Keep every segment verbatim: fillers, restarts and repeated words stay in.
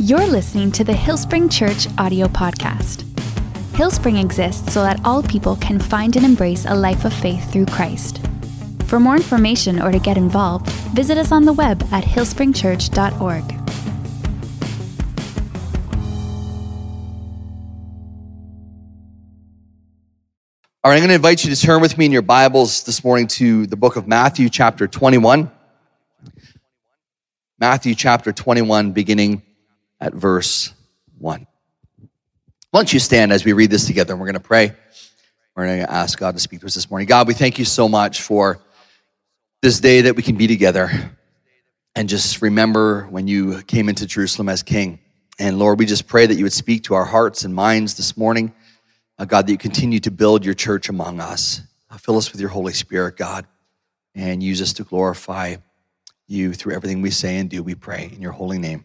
You're listening to the Hillspring Church audio podcast. Hillspring exists so that all people can find and embrace a life of faith through Christ. For more information or to get involved, visit us on the web at hillspring church dot org. All right, I'm going to invite you to turn with me in your Bibles this morning to the book of Matthew, chapter twenty-one. Matthew, chapter twenty-one, beginning at verse one. Why don't you stand as we read this together, and we're going to pray. We're going to ask God to speak to us this morning. God, we thank you so much for this day that we can be together and just remember when you came into Jerusalem as king. And Lord, we just pray that you would speak to our hearts and minds this morning. Uh, God, that you continue to build your church among us. Uh, fill us with your Holy Spirit, God, and use us to glorify you through everything we say and do, we pray in your holy name.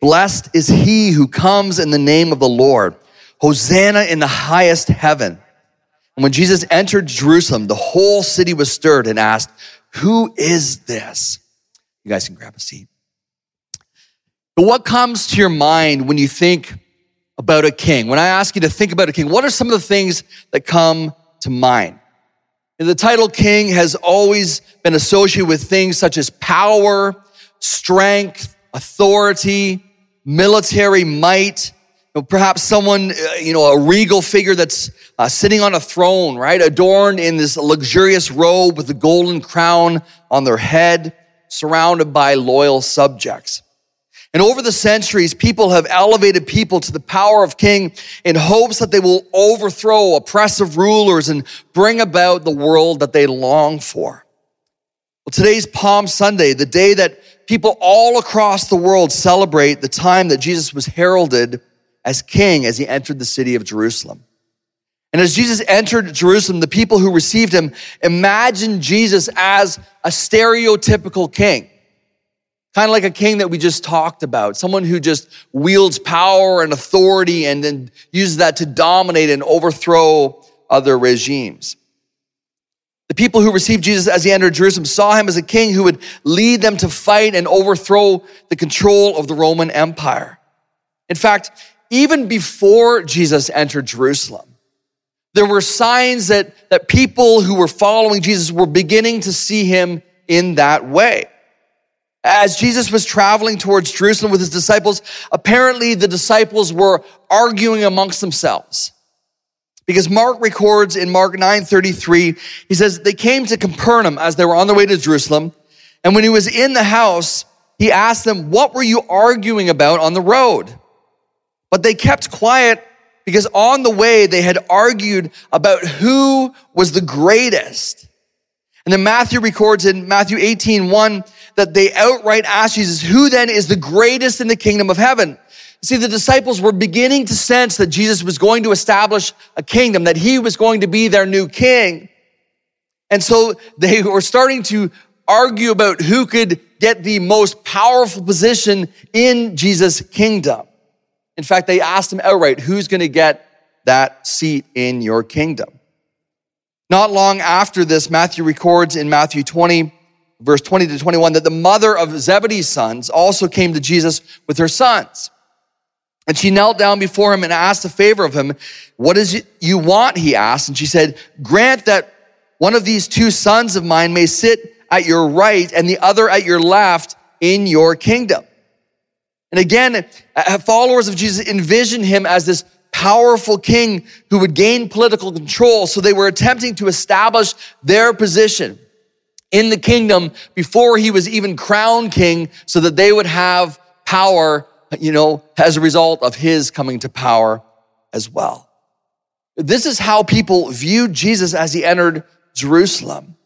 Blessed is he who comes in the name of the Lord. Hosanna in the highest heaven." And when Jesus entered Jerusalem, the whole city was stirred and asked, "Who is this?" You guys can grab a seat. But what comes to your mind when you think about a king? When I ask you to think about a king, what are some of the things that come to mind? The title king has always been associated with things such as power, strength, authority, military might, you know, perhaps someone, you know, a regal figure that's uh, sitting on a throne, right? Adorned in this luxurious robe with a golden crown on their head, surrounded by loyal subjects. And over the centuries, people have elevated people to the power of king in hopes that they will overthrow oppressive rulers and bring about the world that they long for. Well, today's Palm Sunday, the day that people all across the world celebrate the time that Jesus was heralded as king as he entered the city of Jerusalem. And as Jesus entered Jerusalem, the people who received him imagined Jesus as a stereotypical king, kind of like a king that we just talked about, someone who just wields power and authority and then uses that to dominate and overthrow other regimes. The people who received Jesus as he entered Jerusalem saw him as a king who would lead them to fight and overthrow the control of the Roman Empire. In fact, even before Jesus entered Jerusalem, there were signs that, that people who were following Jesus were beginning to see him in that way. As Jesus was traveling towards Jerusalem with his disciples, apparently the disciples were arguing amongst themselves. Because Mark records in Mark nine thirty-three, he says, "They came to Capernaum as they were on their way to Jerusalem. And when he was in the house, he asked them, 'What were you arguing about on the road?' But they kept quiet because on the way they had argued about who was the greatest." And then Matthew records in Matthew eighteen, one, that they outright asked Jesus, "Who then is the greatest in the kingdom of heaven?" See, the disciples were beginning to sense that Jesus was going to establish a kingdom, that he was going to be their new king. And so they were starting to argue about who could get the most powerful position in Jesus' kingdom. In fact, they asked him outright, "Who's going to get that seat in your kingdom?" Not long after this, Matthew records in Matthew twenty, verse twenty to twenty-one, that the mother of Zebedee's sons also came to Jesus with her sons. And she knelt down before him and asked a favor of him. "What is it you want?" he asked. And she said, "Grant that one of these two sons of mine may sit at your right and the other at your left in your kingdom." And again, followers of Jesus envisioned him as this powerful king who would gain political control. So they were attempting to establish their position in the kingdom before he was even crowned king so that they would have power, you know, as a result of his coming to power as well. This is how people viewed Jesus as he entered Jerusalem.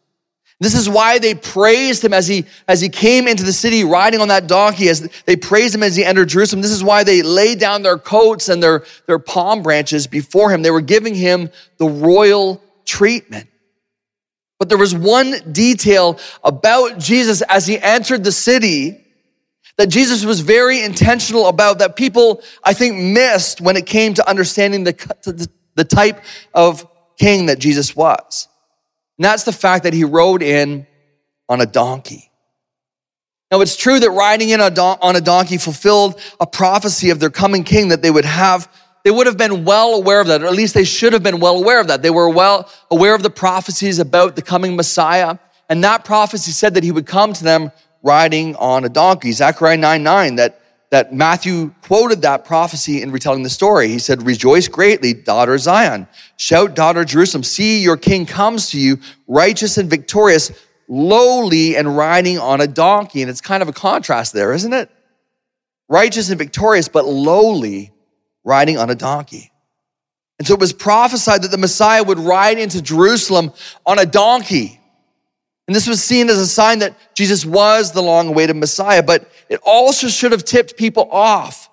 This is why they praised him as he, as he came into the city riding on that donkey, as they praised him as he entered Jerusalem. This is why they laid down their coats and their, their palm branches before him. They were giving him the royal treatment. But there was one detail about Jesus as he entered the city that Jesus was very intentional about, that people, I think, missed when it came to understanding the, the type of king that Jesus was. And that's the fact that he rode in on a donkey. Now, it's true that riding in on a donkey fulfilled a prophecy of their coming king that they would have. They would have been well aware of that, or at least they should have been well aware of that. They were well aware of the prophecies about the coming Messiah. And that prophecy said that he would come to them riding on a donkey. Zechariah nine nine, that, that Matthew quoted that prophecy in retelling the story. He said, "Rejoice greatly, daughter Zion. Shout, daughter Jerusalem. See, your king comes to you, righteous and victorious, lowly and riding on a donkey." And it's kind of a contrast there, isn't it? Righteous and victorious, but lowly, riding on a donkey. And so it was prophesied that the Messiah would ride into Jerusalem on a donkey. And this was seen as a sign that Jesus was the long-awaited Messiah, but it also should have tipped people off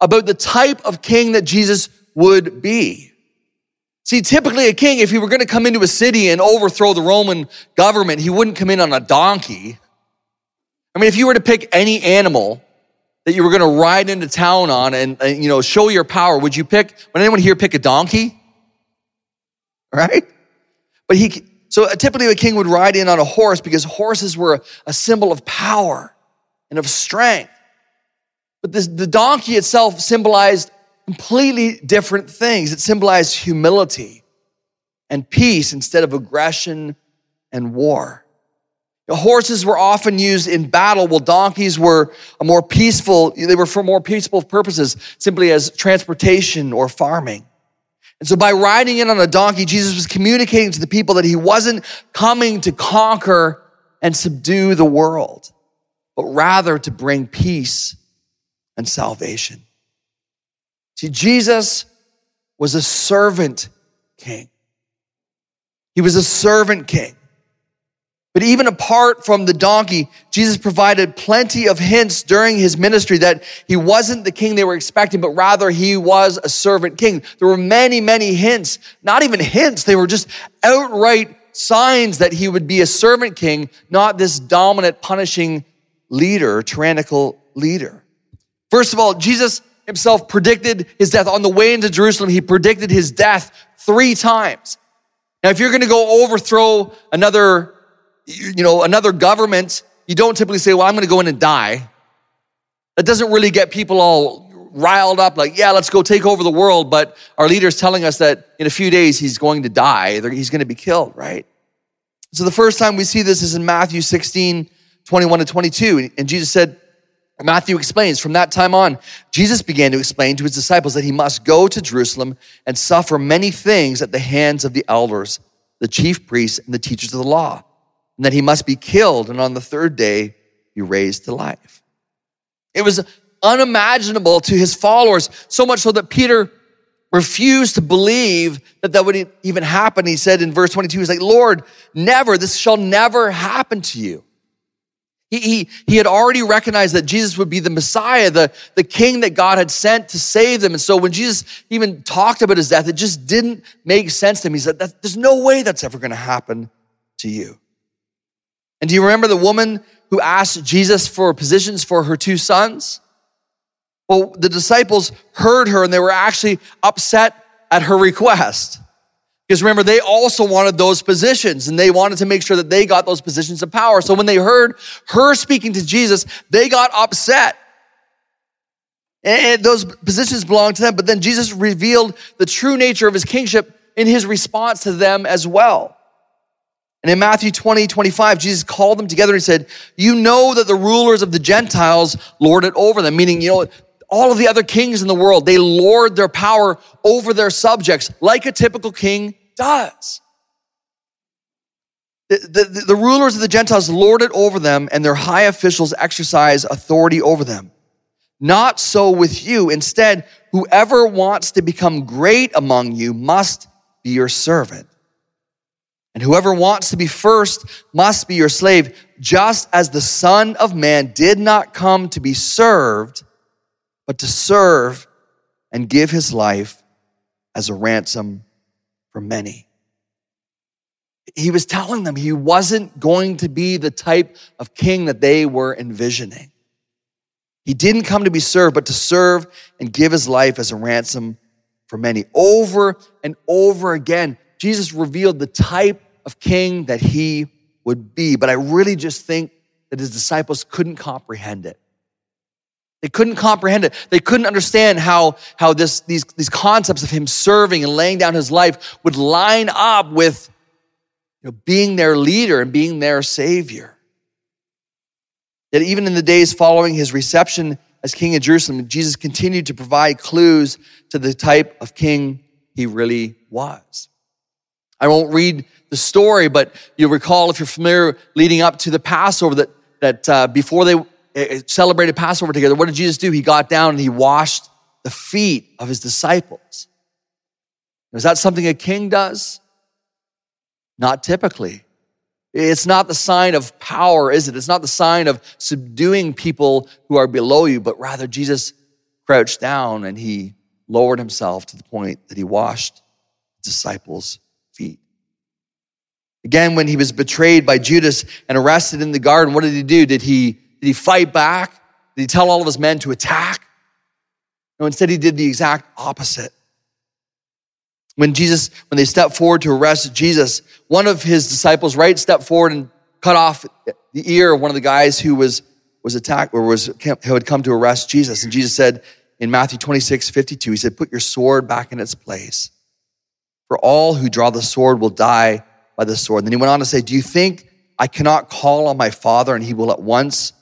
about the type of king that Jesus would be. See, typically a king, if he were going to come into a city and overthrow the Roman government, he wouldn't come in on a donkey. I mean, if you were to pick any animal that you were going to ride into town on and, and, you know, show your power, would you pick, would anyone here pick a donkey? Right? But he... So typically a king would ride in on a horse because horses were a symbol of power and of strength. But this, the donkey itself symbolized completely different things. It symbolized humility and peace instead of aggression and war. The horses were often used in battle, while donkeys were a more peaceful, they were for more peaceful purposes, simply as transportation or farming. And so by riding in on a donkey, Jesus was communicating to the people that he wasn't coming to conquer and subdue the world, but rather to bring peace and salvation. See, Jesus was a servant king. He was a servant king. But even apart from the donkey, Jesus provided plenty of hints during his ministry that he wasn't the king they were expecting, but rather he was a servant king. There were many, many hints, not even hints. They were just outright signs that he would be a servant king, not this dominant, punishing leader, tyrannical leader. First of all, Jesus himself predicted his death. On the way into Jerusalem, he predicted his death three times. Now, if you're going to go overthrow another you know, another government, you don't typically say, well, I'm going to go in and die. That doesn't really get people all riled up, like, yeah, let's go take over the world, but our leader's telling us that in a few days he's going to die, he's going to be killed, right? So the first time we see this is in Matthew sixteen, twenty-one to twenty-two, and Jesus said, Matthew explains, from that time on, Jesus began to explain to his disciples that he must go to Jerusalem and suffer many things at the hands of the elders, the chief priests, and the teachers of the law, and that he must be killed, and on the third day, be raised to life. It was unimaginable to his followers, so much so that Peter refused to believe that that would even happen. He said in verse twenty-two, he's like, Lord, never, this shall never happen to you. He, he, he had already recognized that Jesus would be the Messiah, the, the king that God had sent to save them. And so when Jesus even talked about his death, it just didn't make sense to him. He said, there's no way that's ever going to happen to you. And do you remember the woman who asked Jesus for positions for her two sons? Well, the disciples heard her and they were actually upset at her request. Because remember, they also wanted those positions and they wanted to make sure that they got those positions of power. So when they heard her speaking to Jesus, they got upset. And those positions belonged to them. But then Jesus revealed the true nature of his kingship in his response to them as well. And in Matthew twenty, twenty-five, Jesus called them together and said, you know that the rulers of the Gentiles lord it over them. Meaning, you know, all of the other kings in the world, they lord their power over their subjects like a typical king does. The, the, the rulers of the Gentiles lord it over them, and their high officials exercise authority over them. Not so with you. Instead, whoever wants to become great among you must be your servant. And whoever wants to be first must be your slave, just as the Son of Man did not come to be served, but to serve and give his life as a ransom for many. He was telling them he wasn't going to be the type of king that they were envisioning. He didn't come to be served, but to serve and give his life as a ransom for many. Over and over again, Jesus revealed the type of king that he would be. But I really just think that his disciples couldn't comprehend it. They couldn't comprehend it. They couldn't understand how, how this, these, these concepts of him serving and laying down his life would line up with, you know, being their leader and being their savior. Yet even in the days following his reception as king of Jerusalem, Jesus continued to provide clues to the type of king he really was. I won't read the story, but you'll recall, if you're familiar, leading up to the Passover, that, that uh, before they celebrated Passover together, what did Jesus do? He got down and he washed the feet of his disciples. Is that something a king does? Not typically. It's not the sign of power, is it? It's not the sign of subduing people who are below you, but rather Jesus crouched down and he lowered himself to the point that he washed the disciples' feet. Again, when he was betrayed by Judas and arrested in the garden, what did he do? Did he, did he fight back? Did he tell all of his men to attack? No, instead he did the exact opposite. When Jesus, when they stepped forward to arrest Jesus, one of his disciples, right, stepped forward and cut off the ear of one of the guys who was, was attacked or was, who had come to arrest Jesus. And Jesus said in Matthew twenty-six, fifty-two, he said, put your sword back in its place. For all who draw the sword will die by the sword. And then he went on to say, do you think I cannot call on my Father and he will at once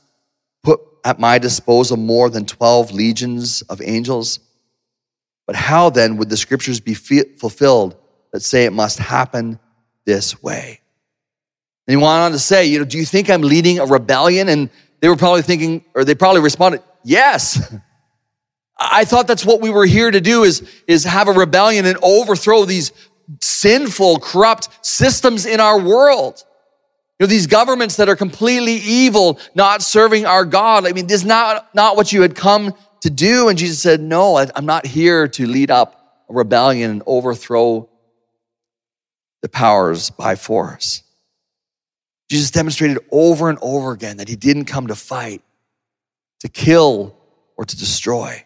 put at my disposal more than twelve legions of angels? But how then would the scriptures be fulfilled that say it must happen this way? And he went on to say, you know, do you think I'm leading a rebellion? And they were probably thinking, or they probably responded, yes. I thought that's what we were here to do, is, is have a rebellion and overthrow these sinful, corrupt systems in our world. You know, these governments that are completely evil, not serving our God. I mean, this is not, not what you had come to do. And Jesus said, no, I'm not here to lead up a rebellion and overthrow the powers by force. Jesus demonstrated over and over again that he didn't come to fight, to kill, or to destroy.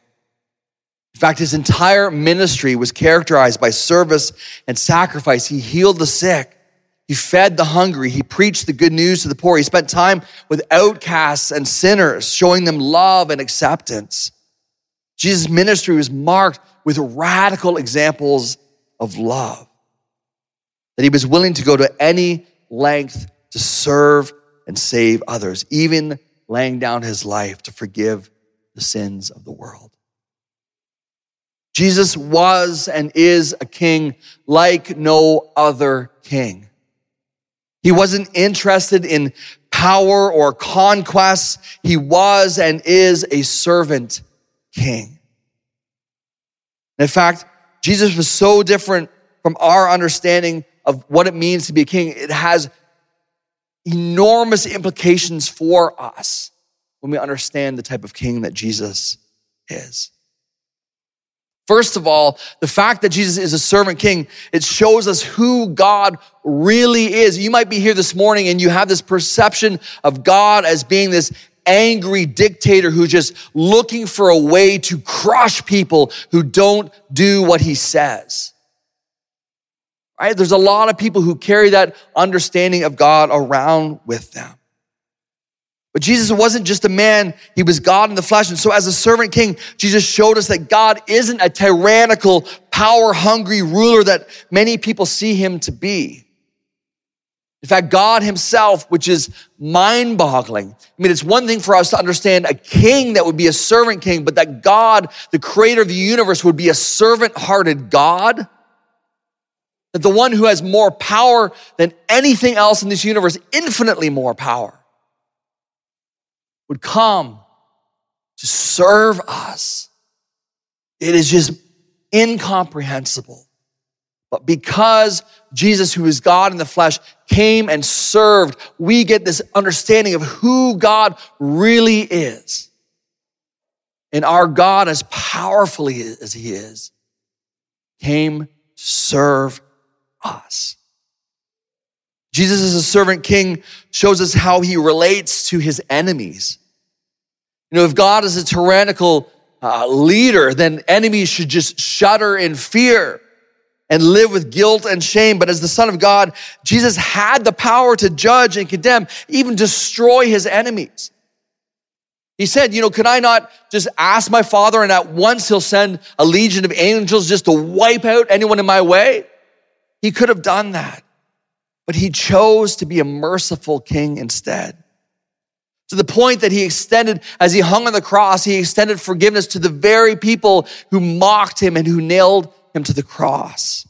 In fact, his entire ministry was characterized by service and sacrifice. He healed the sick. He fed the hungry. He preached the good news to the poor. He spent time with outcasts and sinners, showing them love and acceptance. Jesus' ministry was marked with radical examples of love, that he was willing to go to any length to serve and save others, even laying down his life to forgive the sins of the world. Jesus was and is a king like no other king. He wasn't interested in power or conquest. He was and is a servant king. In fact, Jesus was so different from our understanding of what it means to be a king. It has enormous implications for us when we understand the type of king that Jesus is. First of all, the fact that Jesus is a servant king, it shows us who God really is. You might be here this morning and you have this perception of God as being this angry dictator who's just looking for a way to crush people who don't do what he says. Right? There's a lot of people who carry that understanding of God around with them. But Jesus wasn't just a man, he was God in the flesh. And so as a servant king, Jesus showed us that God isn't a tyrannical, power-hungry ruler that many people see him to be. In fact, God himself, which is mind-boggling. I mean, it's one thing for us to understand a king that would be a servant king, but that God, the creator of the universe, would be a servant-hearted God. That the one who has more power than anything else in this universe, infinitely more power, would come to serve us. It is just incomprehensible. But because Jesus, who is God in the flesh, came and served, we get this understanding of who God really is. And our God, as powerfully as he is, came to serve us. Jesus as a servant king shows us how he relates to his enemies. You know, if God is a tyrannical uh, leader, then enemies should just shudder in fear and live with guilt and shame. But as the Son of God, Jesus had the power to judge and condemn, even destroy his enemies. He said, you know, could I not just ask my Father and at once he'll send a legion of angels just to wipe out anyone in my way? He could have done that, but he chose to be a merciful king instead. To the point that he extended, as he hung on the cross, he extended forgiveness to the very people who mocked him and who nailed him to the cross.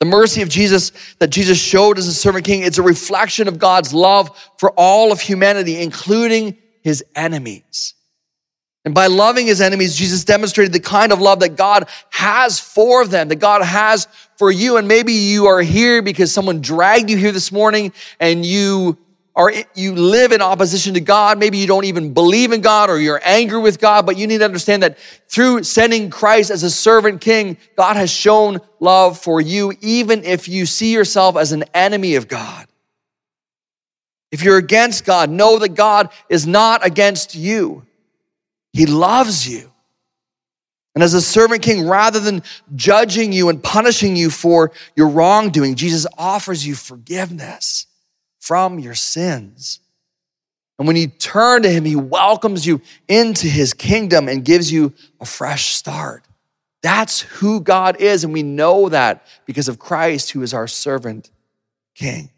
The mercy of Jesus that Jesus showed as a servant king, it's a reflection of God's love for all of humanity, including his enemies. And by loving his enemies, Jesus demonstrated the kind of love that God has for them, that God has for you. And maybe you are here because someone dragged you here this morning and you are you live in opposition to God. Maybe you don't even believe in God or you're angry with God, but you need to understand that through sending Christ as a servant king, God has shown love for you, even if you see yourself as an enemy of God. If you're against God, know that God is not against you. He loves you. And as a servant king, rather than judging you and punishing you for your wrongdoing, Jesus offers you forgiveness from your sins. And when you turn to him, he welcomes you into his kingdom and gives you a fresh start. That's who God is, and we know that because of Christ, who is our servant king.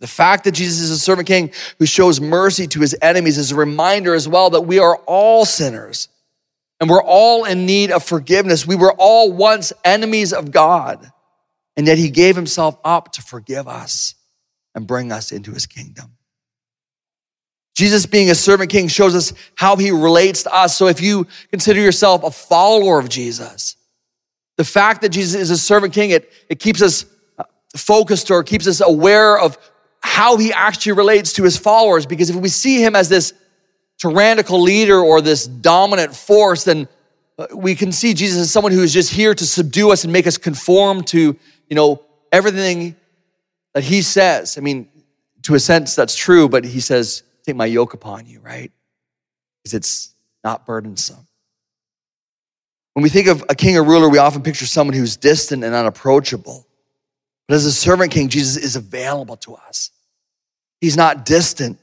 The fact that Jesus is a servant king who shows mercy to his enemies is a reminder as well that we are all sinners and we're all in need of forgiveness. We were all once enemies of God, and yet he gave himself up to forgive us and bring us into his kingdom. Jesus being a servant king shows us how he relates to us. So if you consider yourself a follower of Jesus, the fact that Jesus is a servant king, it, it keeps us focused or keeps us aware of how he actually relates to his followers. Because if we see him as this tyrannical leader or this dominant force, then we can see Jesus as someone who is just here to subdue us and make us conform to, you know, everything that he says. I mean, to a sense, that's true, but he says, take my yoke upon you, right? Because it's not burdensome. When we think of a king or ruler, we often picture someone who's distant and unapproachable. But as a servant king, Jesus is available to us. He's not distant.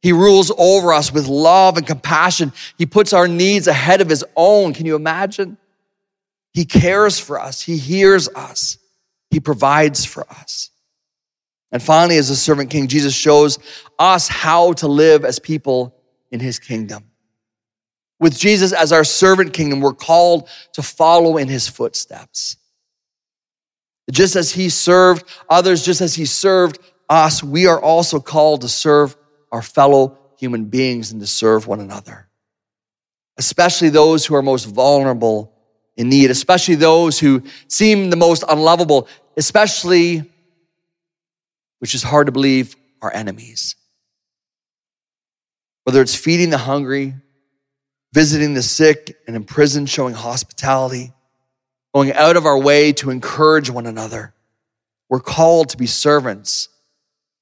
He rules over us with love and compassion. He puts our needs ahead of his own. Can you imagine? He cares for us. He hears us. He provides for us. And finally, as a servant king, Jesus shows us how to live as people in his kingdom. With Jesus as our servant kingdom, we're called to follow in his footsteps. Just as he served others, just as he served us, we are also called to serve our fellow human beings and to serve one another, especially those who are most vulnerable in need, especially those who seem the most unlovable, especially, which is hard to believe, our enemies. Whether it's feeding the hungry, visiting the sick and imprisoned, showing hospitality, going out of our way to encourage one another, we're called to be servants,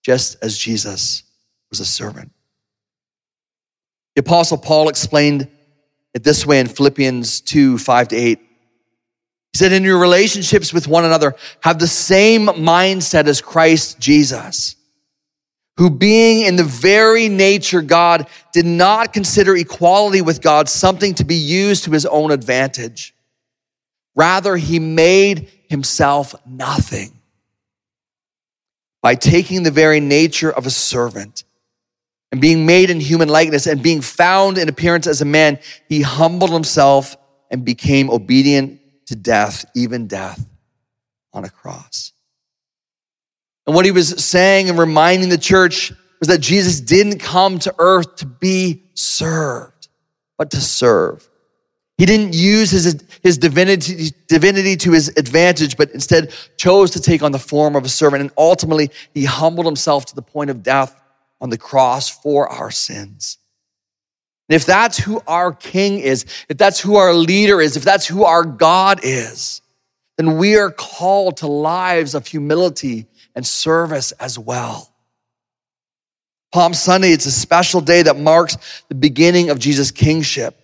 just as Jesus was a servant. The Apostle Paul explained it this way in Philippians two, five to eight. He said, in your relationships with one another, have the same mindset as Christ Jesus, who being in the very nature God, did not consider equality with God something to be used to his own advantage. Rather, he made himself nothing by taking the very nature of a servant and being made in human likeness and being found in appearance as a man, he humbled himself and became obedient to death, even death on a cross. And what he was saying and reminding the church was that Jesus didn't come to earth to be served, but to serve. He didn't use his, his divinity, divinity to his advantage, but instead chose to take on the form of a servant. And ultimately, he humbled himself to the point of death on the cross for our sins. And if that's who our king is, if that's who our leader is, if that's who our God is, then we are called to lives of humility and service as well. Palm Sunday, it's a special day that marks the beginning of Jesus' kingship.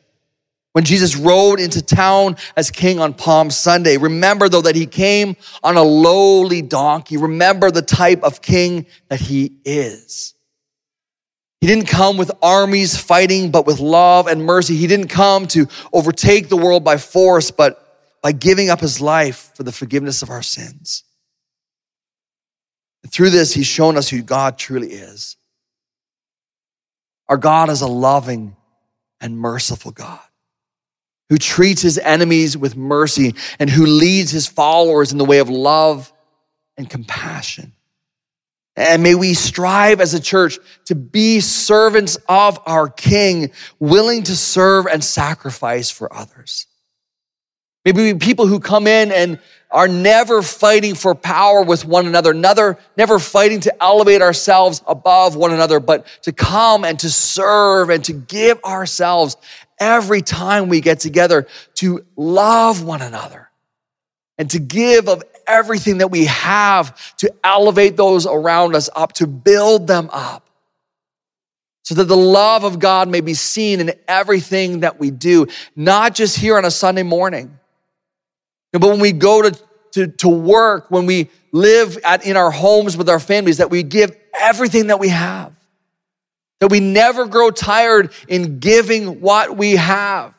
When Jesus rode into town as king on Palm Sunday, remember though that he came on a lowly donkey. Remember the type of king that he is. He didn't come with armies fighting, but with love and mercy. He didn't come to overtake the world by force, but by giving up his life for the forgiveness of our sins. And through this, he's shown us who God truly is. Our God is a loving and merciful God who treats his enemies with mercy and who leads his followers in the way of love and compassion. And may we strive as a church to be servants of our King, willing to serve and sacrifice for others. Maybe people who come in and are never fighting for power with one another, never, never fighting to elevate ourselves above one another, but to come and to serve and to give ourselves every time we get together to love one another and to give of everything that we have to elevate those around us up, to build them up, so that the love of God may be seen in everything that we do, not just here on a Sunday morning, but when we go to, to, to work, when we live at, in our homes with our families, that we give everything that we have, that we never grow tired in giving what we have.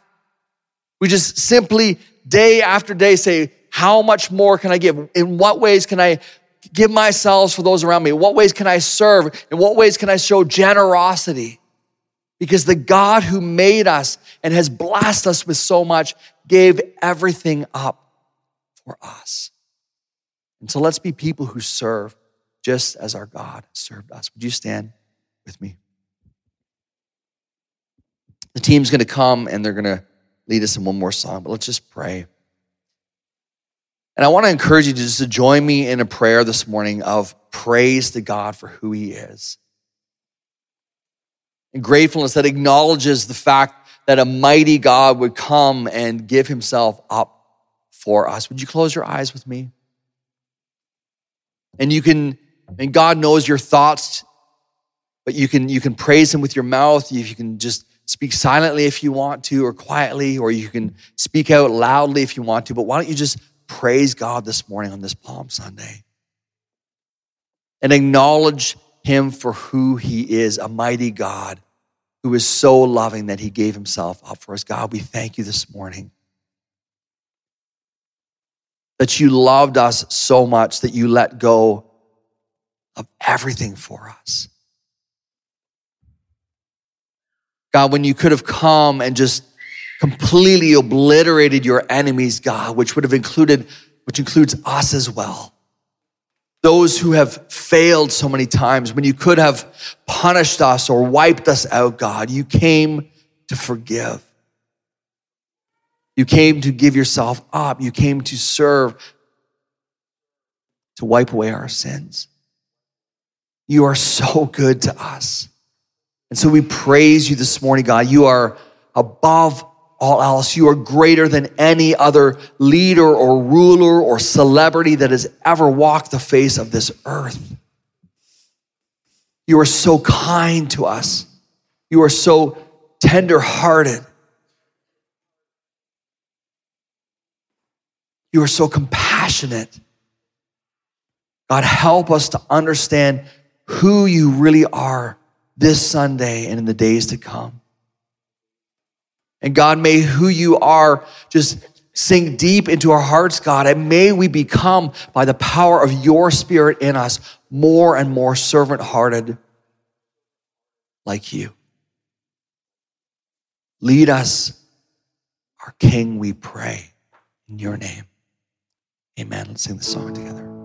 We just simply day after day say, how much more can I give? In what ways can I give myself for those around me? In what ways can I serve? In what ways can I show generosity? Because the God who made us and has blessed us with so much gave everything up for us. And so let's be people who serve just as our God served us. Would you stand with me? The team's going to come and they're going to lead us in one more song, but let's just pray. And I want to encourage you to just join me in a prayer this morning of praise to God for who he is. And gratefulness that acknowledges the fact that a mighty God would come and give himself up for us. Would you close your eyes with me? And you can, and God knows your thoughts, but you can, you can praise him with your mouth. You can just speak silently if you want to, or quietly, or you can speak out loudly if you want to, but why don't you just praise God this morning on this Palm Sunday and acknowledge him for who he is, a mighty God who is so loving that he gave himself up for us. God, we thank you this morning that you loved us so much that you let go of everything for us. God, when you could have come and just completely obliterated your enemies, God, which would have included, which includes us as well. Those who have failed so many times, when you could have punished us or wiped us out, God, you came to forgive. You came to give yourself up. You came to serve, to wipe away our sins. You are so good to us. And so we praise you this morning, God. You are above all else. You are greater than any other leader or ruler or celebrity that has ever walked the face of this earth. You are so kind to us. You are so tender-hearted. You are so compassionate. God, help us to understand who you really are this Sunday and in the days to come. And God, may who you are just sink deep into our hearts, God, and may we become, by the power of your Spirit in us, more and more servant-hearted like you. Lead us, our King, we pray, in your name. Amen. Let's sing this song together.